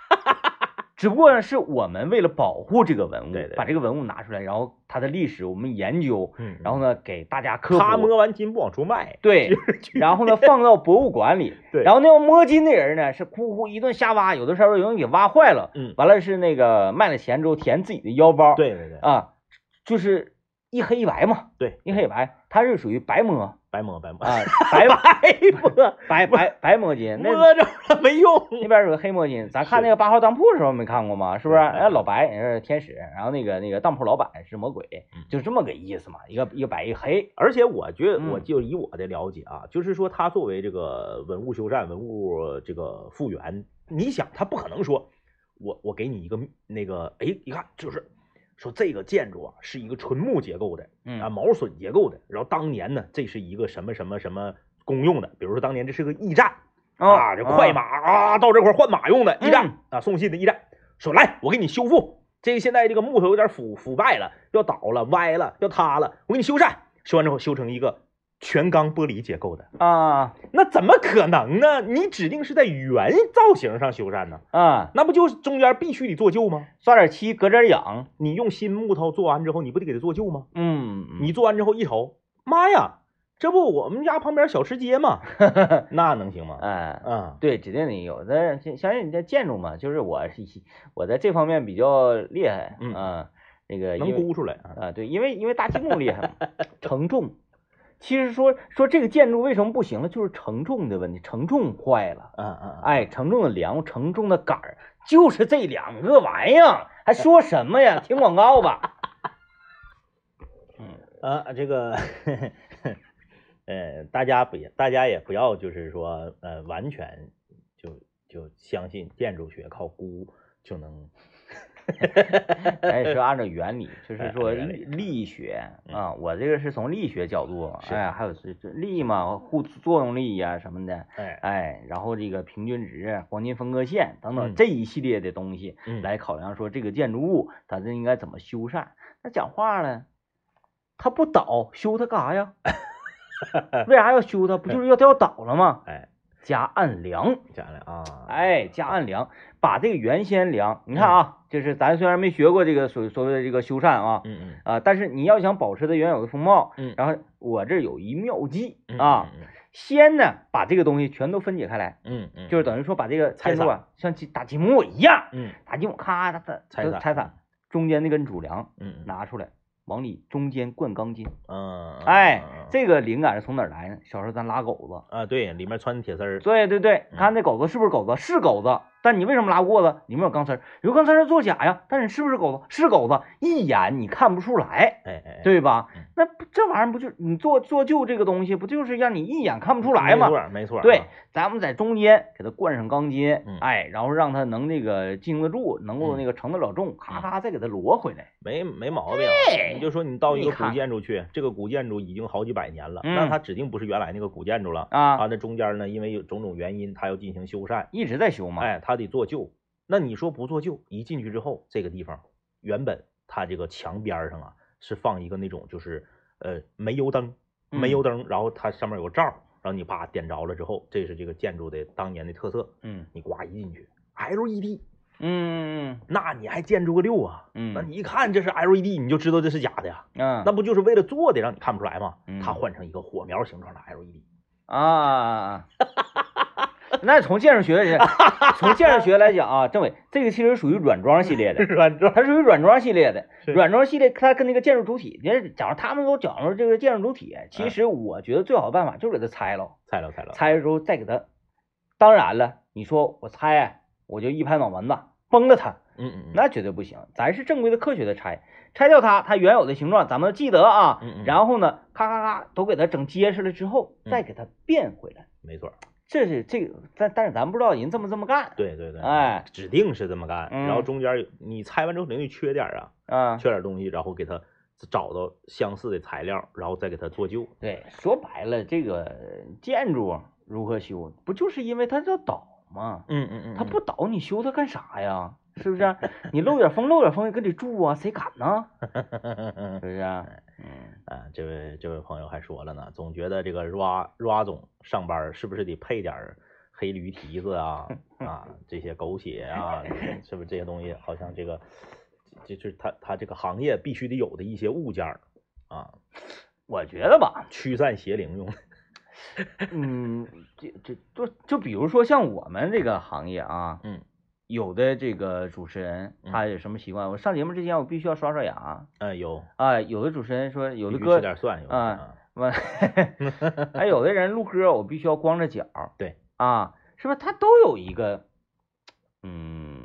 只不过是我们为了保护这个文物，对对对把这个文物拿出来，然后它的历史我们研究，嗯、然后呢给大家科普。他摸完金不往出卖，对，然后呢放到博物馆里，对，然后那个摸金的人呢是呼呼一顿瞎挖，有的时候有人给挖坏了，嗯，完了是那个卖了钱之后填自己的腰包，对对对，啊，就是。一黑一白嘛，对，一黑一白，它是属于白摸，白摸，白摸啊，白摸，白白白摸金，摸着了没用。那边有个黑摸金，咱看那个八号当铺的时候没看过吗？是不是？哎，老白是天使，然后那个那个当铺老板是魔鬼，就这么个意思嘛，一个一个白一个黑。而且我觉得，我就以我的了解啊，就是说他作为这个文物修缮、文物这个复原，你想他不可能说，我我给你一个那个，哎，你看就是。说这个建筑啊是一个纯木结构的，嗯啊毛榫结构的，然后当年呢这是一个什么什么什么公用的，比如说当年这是个驿站、哦、啊，这快马啊到这块换马用的驿站、嗯、啊送信的驿站，说来我给你修复，这个现在这个木头有点腐腐败了，要倒了歪了要塌了，我给你修缮，修完之后修成一个全钢玻璃结构的啊，那怎么可能呢？你指定是在原造型上修缮呢啊，那不就是中间必须得做旧吗？刷点漆隔点氧，你用新木头做完之后，你不得给它做旧吗？嗯，你做完之后一瞅，妈呀，这不我们家旁边小吃街吗？那能行吗？哎，嗯，对，指定得有的。相信你在建筑嘛，就是我我在这方面比较厉害，嗯啊，那个能估出来啊，对，因为因为大积木厉害，承重。其实说说这个建筑为什么不行了，就是承重的问题，承重坏了。嗯嗯，哎，承重的梁，承重的杆儿，就是这两个玩意儿，还说什么呀？听广告吧。嗯啊，这个呵呵，呃，大家不也，大家也不要就是说，呃，完全就就相信建筑学靠估就能。哎，说按照原理，就是说力学啊，我这个是从力学角度，哎，还有是力嘛，互作用力呀、啊、什么的，哎哎，然后这个平均值、黄金分割线等等这一系列的东西来考量，说这个建筑物咱这应该怎么修缮。那讲话呢，它不倒，修它干啥呀？为啥要修它？不就是要它要倒了吗？哎。加按梁，加按梁啊！哎，加按梁，把这个原先梁，你看啊，嗯、就是咱虽然没学过这个所所谓的这个修缮啊，嗯嗯啊、呃，但是你要想保持它原有的风貌，嗯，然后我这有一妙计啊，嗯嗯、先呢把这个东西全都分解开来，嗯嗯，就是等于说把这个建筑啊，像打积木一样，嗯，打积木咔哒哒拆散拆散，中间那根主梁，嗯，拿出来。往里中间灌钢筋，嗯，哎，这个灵感是从哪儿来呢？小时候咱拉狗子啊，对，里面穿铁丝儿，对对对，看那狗子是不是狗子？是狗子，但你为什么拉不过子？里面有钢丝儿，有钢丝儿是作假呀，但是你是不是狗子？是狗子，一眼你看不出来，哎哎，对吧？那这玩意儿不就你做做旧这个东西，不就是让你一眼看不出来吗？没错，没错。对，咱们在中间给它灌上钢筋，嗯、哎，然后让它能那个经得住，能够那个承得了重，咔咔再给它摞回来，没没毛病。你就说你到一个古建筑去，这个古建筑已经好几百年了，嗯、那它指定不是原来那个古建筑了啊。啊，那中间呢，因为有种种原因，它要进行修缮，一直在修嘛。哎，它得做旧。那你说不做旧，一进去之后，这个地方原本它这个墙边上啊。是放一个那种就是呃煤油灯，煤油灯，然后它上面有罩，然后你啪点着了之后，这是这个建筑的当年的特色。嗯，你呱一进去 L E D， 嗯，那你还建筑个六啊？嗯，那你一看这是 L E D， 你就知道这是假的呀。嗯，那不就是为了做的让你看不出来吗？它换成一个火苗形状的 L E D 啊。那从建筑学，从建筑学来讲啊，政委，这个其实属于软装系列的，软装，它属于软装系列的，软装系列它跟那个建筑主体，人讲他们都讲究这个建筑主体，其实我觉得最好的办法就是给它拆了，拆了，拆了，拆了之后再给它，当然了，你说我拆，我就一拍脑门子崩了它，嗯嗯，那绝对不行，咱是正规的科学的拆，拆掉它，它原有的形状咱们记得啊，然后呢，咔咔咔都给它整结实了之后，再给它变回来，没错。这是这个，但但是咱不知道人这么这么干。对对对，哎，指定是这么干。嗯、然后中间你拆完之后肯定缺点啊，啊、嗯，缺点东西，然后给它找到相似的材料，然后再给它做旧。对，说白了，这个建筑如何修，不就是因为它要倒吗？嗯嗯嗯，它不倒你修它干啥呀？是不是、啊？你漏点风，漏点风也跟你住啊，谁敢呢？是不是、啊？嗯啊，这位这位朋友还说了呢，总觉得这个 Ra Ra 总上班是不是得配点黑驴蹄子啊啊这些狗血啊，是不是这些东西？好像这个就是他他这个行业必须得有的一些物件啊，我觉得吧，驱散邪灵用的。嗯，这这就就比如说像我们这个行业啊，嗯。有的这个主持人他有什么习惯？我上节目之前我必须要刷刷牙。哎，有啊，有的主持人说，有的歌吃点蒜有啊，完，还有的人录歌我必须要光着脚。对啊，是不是他都有一个，嗯，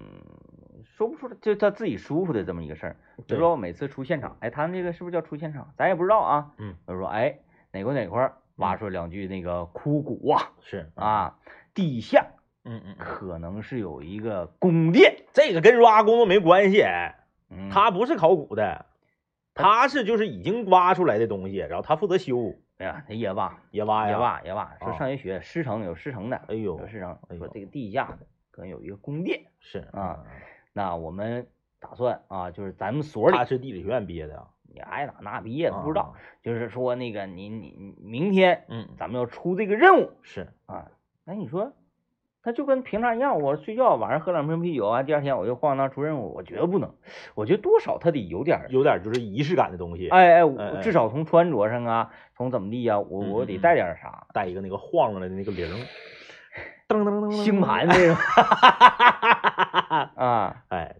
说不出来，就他自己舒服的这么一个事儿。比如说我每次出现场，哎，他们这个是不是叫出现场？咱也不知道啊。嗯，我说哎，哪块哪块挖出两句那个枯骨啊，是啊，地下。嗯嗯，可能是有一个宫殿，这个跟 R A 工作没关系，他不是考古的，他是就是已经挖出来的东西，然后他负责修。哎呀，他也挖，也挖，也挖，也挖。说上一学师承有师承的，哎呦，有师承说这个地下的可能有一个宫殿，是啊。那我们打算啊，就是咱们所里他是地理学院毕业的，你挨打那毕业不知道，就是说那个你你明天嗯，咱们要出这个任务是啊，那你说。他就跟平常一样，我睡觉晚上喝两瓶啤酒啊，第二天我就晃荡出任务，我觉得不能，我觉得多少他得有点有点就是仪式感的东西，哎哎，至少从穿着上啊，从怎么地啊，我我得带点啥，带一个那个晃上来的那个铃，噔噔噔，星盘那种，啊，哎，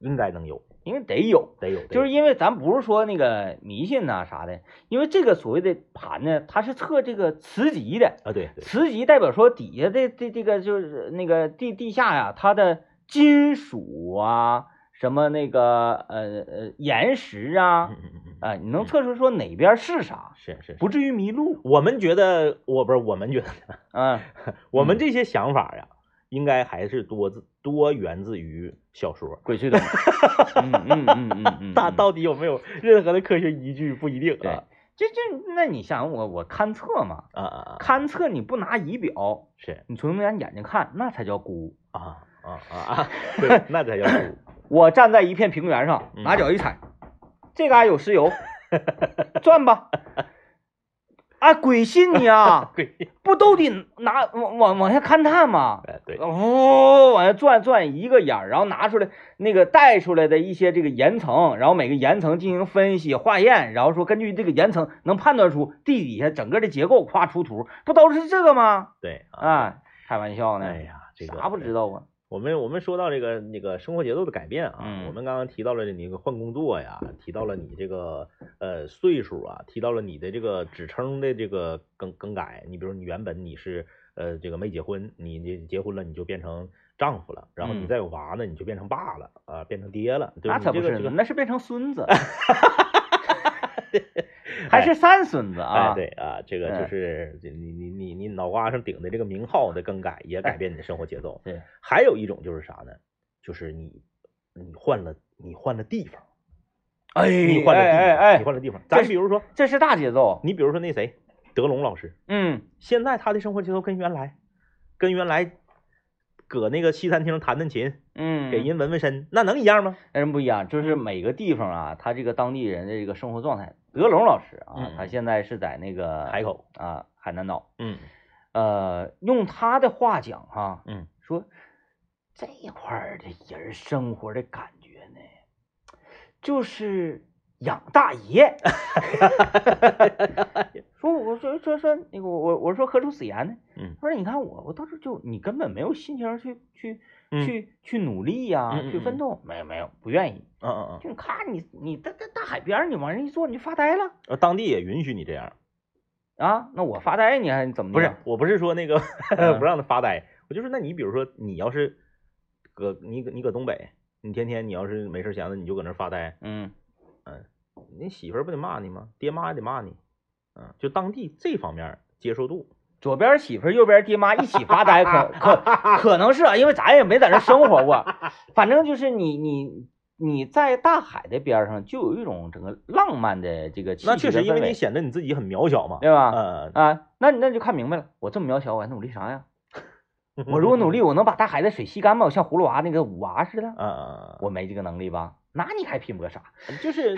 应该能有，因为得有得有，就是因为咱不是说那个迷信呐啥的，因为这个所谓的盘呢，它是测这个磁极的啊，对，磁极代表说底下这这这个就是那个地地下呀，它的金属啊，什么那个呃呃岩石啊，啊，你能测出说哪边是啥，是是，不至于迷路。我们觉得我不是我们觉得，嗯，我们这些想法呀。应该还是多自多源自于小说，鬼吹灯。嗯嗯嗯嗯嗯，大到底有没有任何的科学依据不一定啊。这这，那你想我我勘测嘛？啊啊啊！勘测你不拿仪表，是你从人家眼睛看，那才叫估啊啊啊！对，那才叫估。我站在一片平原上，拿脚一踩，这嘎有石油，转吧。啊，鬼信你啊！鬼不都得拿往往往下勘探吗？哎，对，呜，往下转转一个眼儿，然后拿出来那个带出来的一些这个岩层，然后每个岩层进行分析化验，然后说根据这个岩层能判断出地底下整个的结构，夸出图，不都是这个吗？对啊，开玩笑呢！哎呀，这个啥不知道啊？我们我们说到这个那个生活节奏的改变啊，嗯、我们刚刚提到了你换工作呀，提到了你这个呃岁数啊，提到了你的这个职称的这个更更改。你比如你原本你是呃这个没结婚，你你结婚了你就变成丈夫了，然后你再有娃呢你就变成爸了啊、呃，变成爹了。那可不是，那是变成孙子。还是三孙子啊！哎，对啊，这个就是你你你你脑瓜上顶的这个名号的更改，也改变你的生活节奏。对，还有一种就是啥呢？就是你你换了你换了地方，哎，你换了地方，哎哎，你换了地方。咱比如说，这是大节奏。你比如说那谁，德龙老师，嗯，现在他的生活节奏跟原来跟原来搁那个西餐厅弹弹琴，嗯，给人纹纹身，那能一样吗？那人不一样，就是每个地方啊，他这个当地人的这个生活状态。德龙老师啊，嗯、他现在是在那个海口啊，海南岛。嗯，呃，用他的话讲哈、啊，嗯，说这一块儿的人生活的感觉呢，就是养大爷。说我说说说那个我我说何出此言呢？嗯，他说你看我我到时就你根本没有心情去去。去去努力呀、啊，嗯、去奋斗，没有没有，不愿意。嗯嗯嗯，就咔，你你在在大海边，你往那一坐，你就发呆了。呃，当地也允许你这样啊？那我发呆，你还怎么？不是，我不是说那个不让他发呆，我就是，那你比如说，你要是搁你你搁东北，你天天你要是没事闲的，你就搁那发呆。嗯嗯，你媳妇儿不得骂你吗？爹妈也得骂你。嗯，就当地这方面接受度。左边媳妇，右边爹妈一起发呆，可可可能是啊，因为咱也没在那生活过，反正就是你你你在大海的边上，就有一种整个浪漫的这个气息。那确实，因为你显得你自己很渺小嘛，对吧？嗯、呃、啊，那你那就看明白了，我这么渺小，我还努力啥呀？我如果努力，我能把大海的水吸干吗？我像葫芦娃那个五娃似的，嗯，我没这个能力吧？那你还拼搏啥？就是，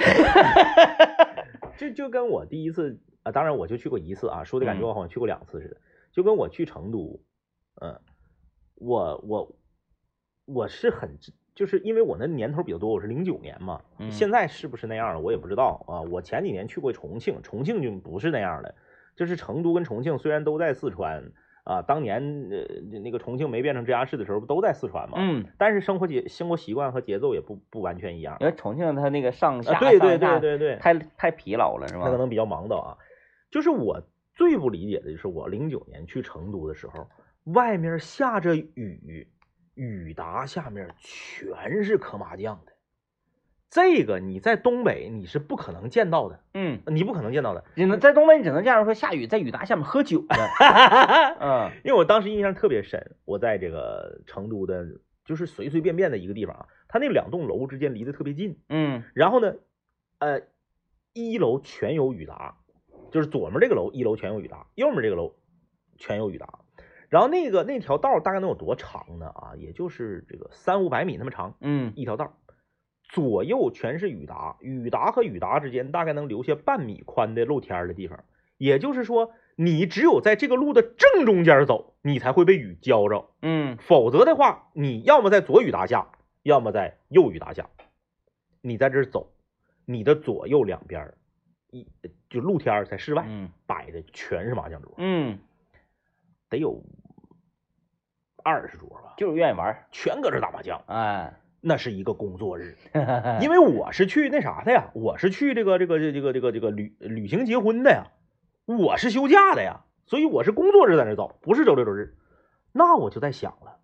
就就跟我第一次。啊，当然我就去过一次啊，说的感觉我好像去过两次似的，嗯、就跟我去成都，嗯、呃，我我我是很，就是因为我那年头比较多，我是零九年嘛，嗯、现在是不是那样了我也不知道啊。我前几年去过重庆，重庆就不是那样的，就是成都跟重庆虽然都在四川啊，当年呃那个重庆没变成直辖市的时候不都在四川嘛，嗯，但是生活节生活习惯和节奏也不不完全一样。因为重庆它那个上下、啊、对对对对对，太太疲劳了是吧？那可能比较忙的啊。就是我最不理解的就是我零九年去成都的时候，外面下着雨，雨达下面全是磕麻将的，这个你在东北你是不可能见到的，嗯，你不可能见到的，你能在东北你只能这样说，下雨在雨达下面喝酒的，嗯，因为我当时印象特别深，我在这个成都的，就是随随便便的一个地方啊，它那两栋楼之间离得特别近，嗯，然后呢，呃，一楼全有雨达。就是左面这个楼，一楼全有雨达；右面这个楼全有雨达。然后那个那条道大概能有多长呢？啊，也就是这个三五百米那么长。嗯，一条道，左右全是雨达，雨达和雨达之间大概能留下半米宽的露天的地方。也就是说，你只有在这个路的正中间走，你才会被雨浇着。嗯，否则的话，你要么在左雨达下，要么在右雨达下。你在这儿走，你的左右两边。一就露天在室外摆的全是麻将桌，嗯，得有二十桌吧，就是愿意玩，全搁这打麻将，哎，那是一个工作日，因为我是去那啥的呀，我是去这个这个这个这个这个旅旅行结婚的呀，我是休假的呀，所以我是工作日在那走，不是周六周日。那我就在想了，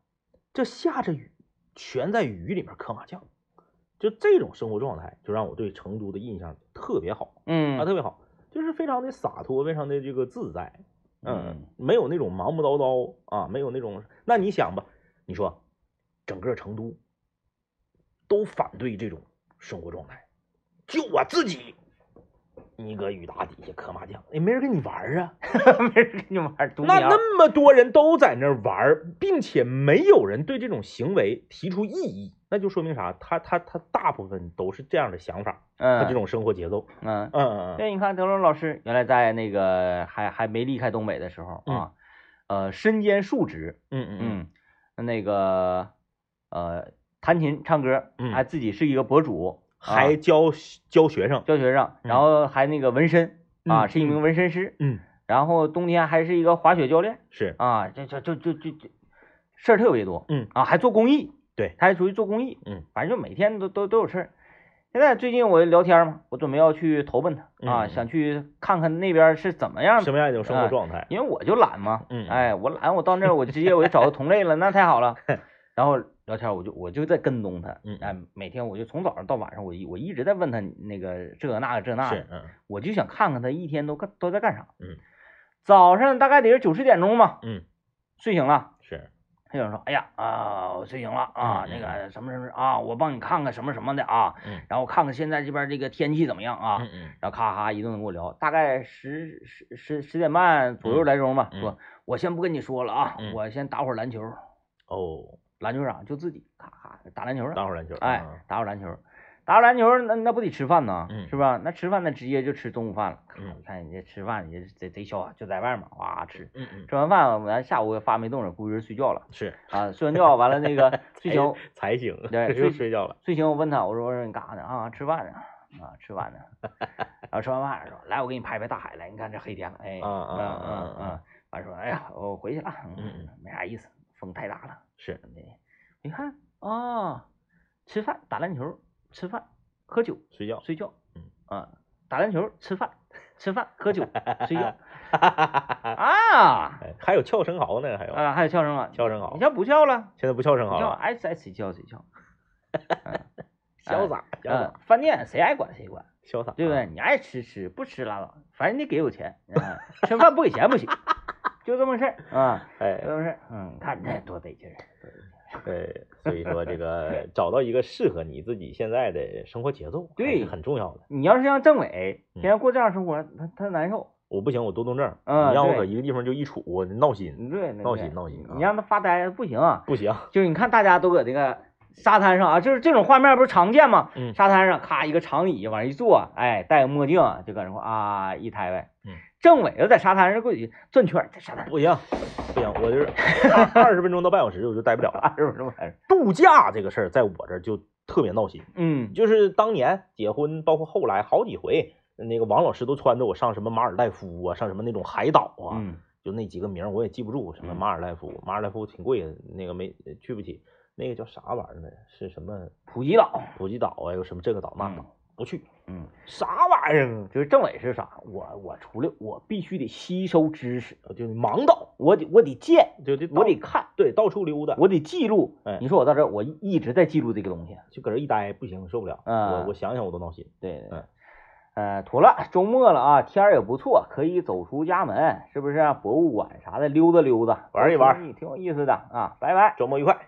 这下着雨，全在雨里面磕麻将。就这种生活状态，就让我对成都的印象特别好，嗯啊，特别好，就是非常的洒脱，非常的这个自在，嗯，没有那种盲目叨叨啊，没有那种。那你想吧，你说整个成都都反对这种生活状态，就我自己，你搁雨打底下磕麻将，也没人跟你玩啊，没人跟你玩，那那么多人都在那玩，并且没有人对这种行为提出异议。那就说明啥？他他他大部分都是这样的想法，嗯，他这种生活节奏，嗯嗯嗯。对，你看德龙老师原来在那个还还没离开东北的时候啊，呃，身兼数职，嗯嗯嗯，那个呃，弹琴唱歌，还自己是一个博主，还教教学生，教学生，然后还那个纹身啊，是一名纹身师，嗯，然后冬天还是一个滑雪教练，是啊，这这这这这这事儿特别多，嗯啊，还做公益。对，他还出去做公益，嗯，反正就每天都都都有事儿。现在最近我聊天嘛，我准备要去投奔他啊，嗯、想去看看那边是怎么样什么样一种生活状态、呃。因为我就懒嘛，嗯，哎，我懒，我到那儿我直接我就找个同类了，那太好了。然后聊天，我就我就在跟踪他，嗯，哎，每天我就从早上到晚上，我一我一直在问他那个这那个这那的，嗯，我就想看看他一天都干都在干啥，嗯，早上大概得是九十点钟吧，嗯，睡醒了，是，他就说，哎呀啊，我睡醒了啊，那个什么什么啊，我帮你看看什么什么的啊，嗯，然后看看现在这边这个天气怎么样啊，嗯嗯，然后咔咔一顿跟我聊，大概十十十十点半左右来钟吧，说，我先不跟你说了啊，我先打会儿篮球，哦。篮球场就自己咔咔打篮球了，打会儿篮球，哎，打会儿篮球，打会儿篮球，那那不得吃饭呢，嗯，是吧？那吃饭那直接就吃中午饭了，嗯，你看人家吃饭，人家贼贼消化，就在外面哇吃，嗯嗯，吃完饭完下午发没动了，估计是睡觉了，是啊，睡完觉完了那个睡醒才醒，对，睡睡觉了，睡醒我问他，我说你干啥呢啊？吃饭呢啊？吃饭呢？然后吃完饭说来，我给你拍拍大海来，你看这黑天了，哎，嗯嗯嗯嗯，完说哎呀，我回去了，嗯，没啥意思，风太大了。是，你看啊，哦，吃饭打篮球，吃饭喝酒，睡觉睡觉，嗯啊，打篮球吃饭吃饭喝酒睡觉，啊，还有翘生蚝呢，还有啊，还有翘生蚝，翘生蚝，你现在不翘了，现在不翘生蚝了，爱爱谁翘谁翘，潇洒，嗯，饭店谁爱管谁管，潇洒，对不对？你爱吃吃，不吃拉倒，反正你给我钱，啊，吃饭不给钱不行。就这么事儿啊，哎，就这么事儿，嗯，看这多得劲儿，对，所以说这个找到一个适合你自己现在的生活节奏，对，很重要的。你要是像政委，天天过这样生活，他他难受。我不行，我多动症，你让我搁一个地方就一杵，我闹心，对，闹心闹心。你让他发呆不行，不行。就是你看大家都搁这个沙滩上啊，就是这种画面不是常见吗？沙滩上咔一个长椅往上一坐，哎，戴个墨镜就搁那块啊一抬呗，嗯。政委就在沙滩上过去转圈，在沙滩不行不行，我就是二十分钟到半小时我就待不了了。二十分钟半小时，度假这个事儿在我这儿就特别闹心。嗯，就是当年结婚，包括后来好几回，那个王老师都撺掇我上什么马尔代夫啊，上什么那种海岛啊，嗯、就那几个名我也记不住，什么马尔代夫，马尔代夫挺贵的，那个没去不起，那个叫啥玩意儿呢？是什么普吉岛？普吉岛啊，有什么这个岛那岛？嗯不去，嗯，啥玩意儿？就是政委是啥？我我除了我必须得吸收知识，就是盲导，我得我得见，对对，我得看，对，到处溜达，我得记录。哎，你说我到这儿，我一直在记录这个东西，就搁这一待不行，受不了。嗯，我我想想我都闹心。对对，嗯，呃，妥了，周末了啊，天儿也不错，可以走出家门，是不是？博物馆啥的溜达溜达，玩一玩，挺有意思的啊。拜拜，周末愉快。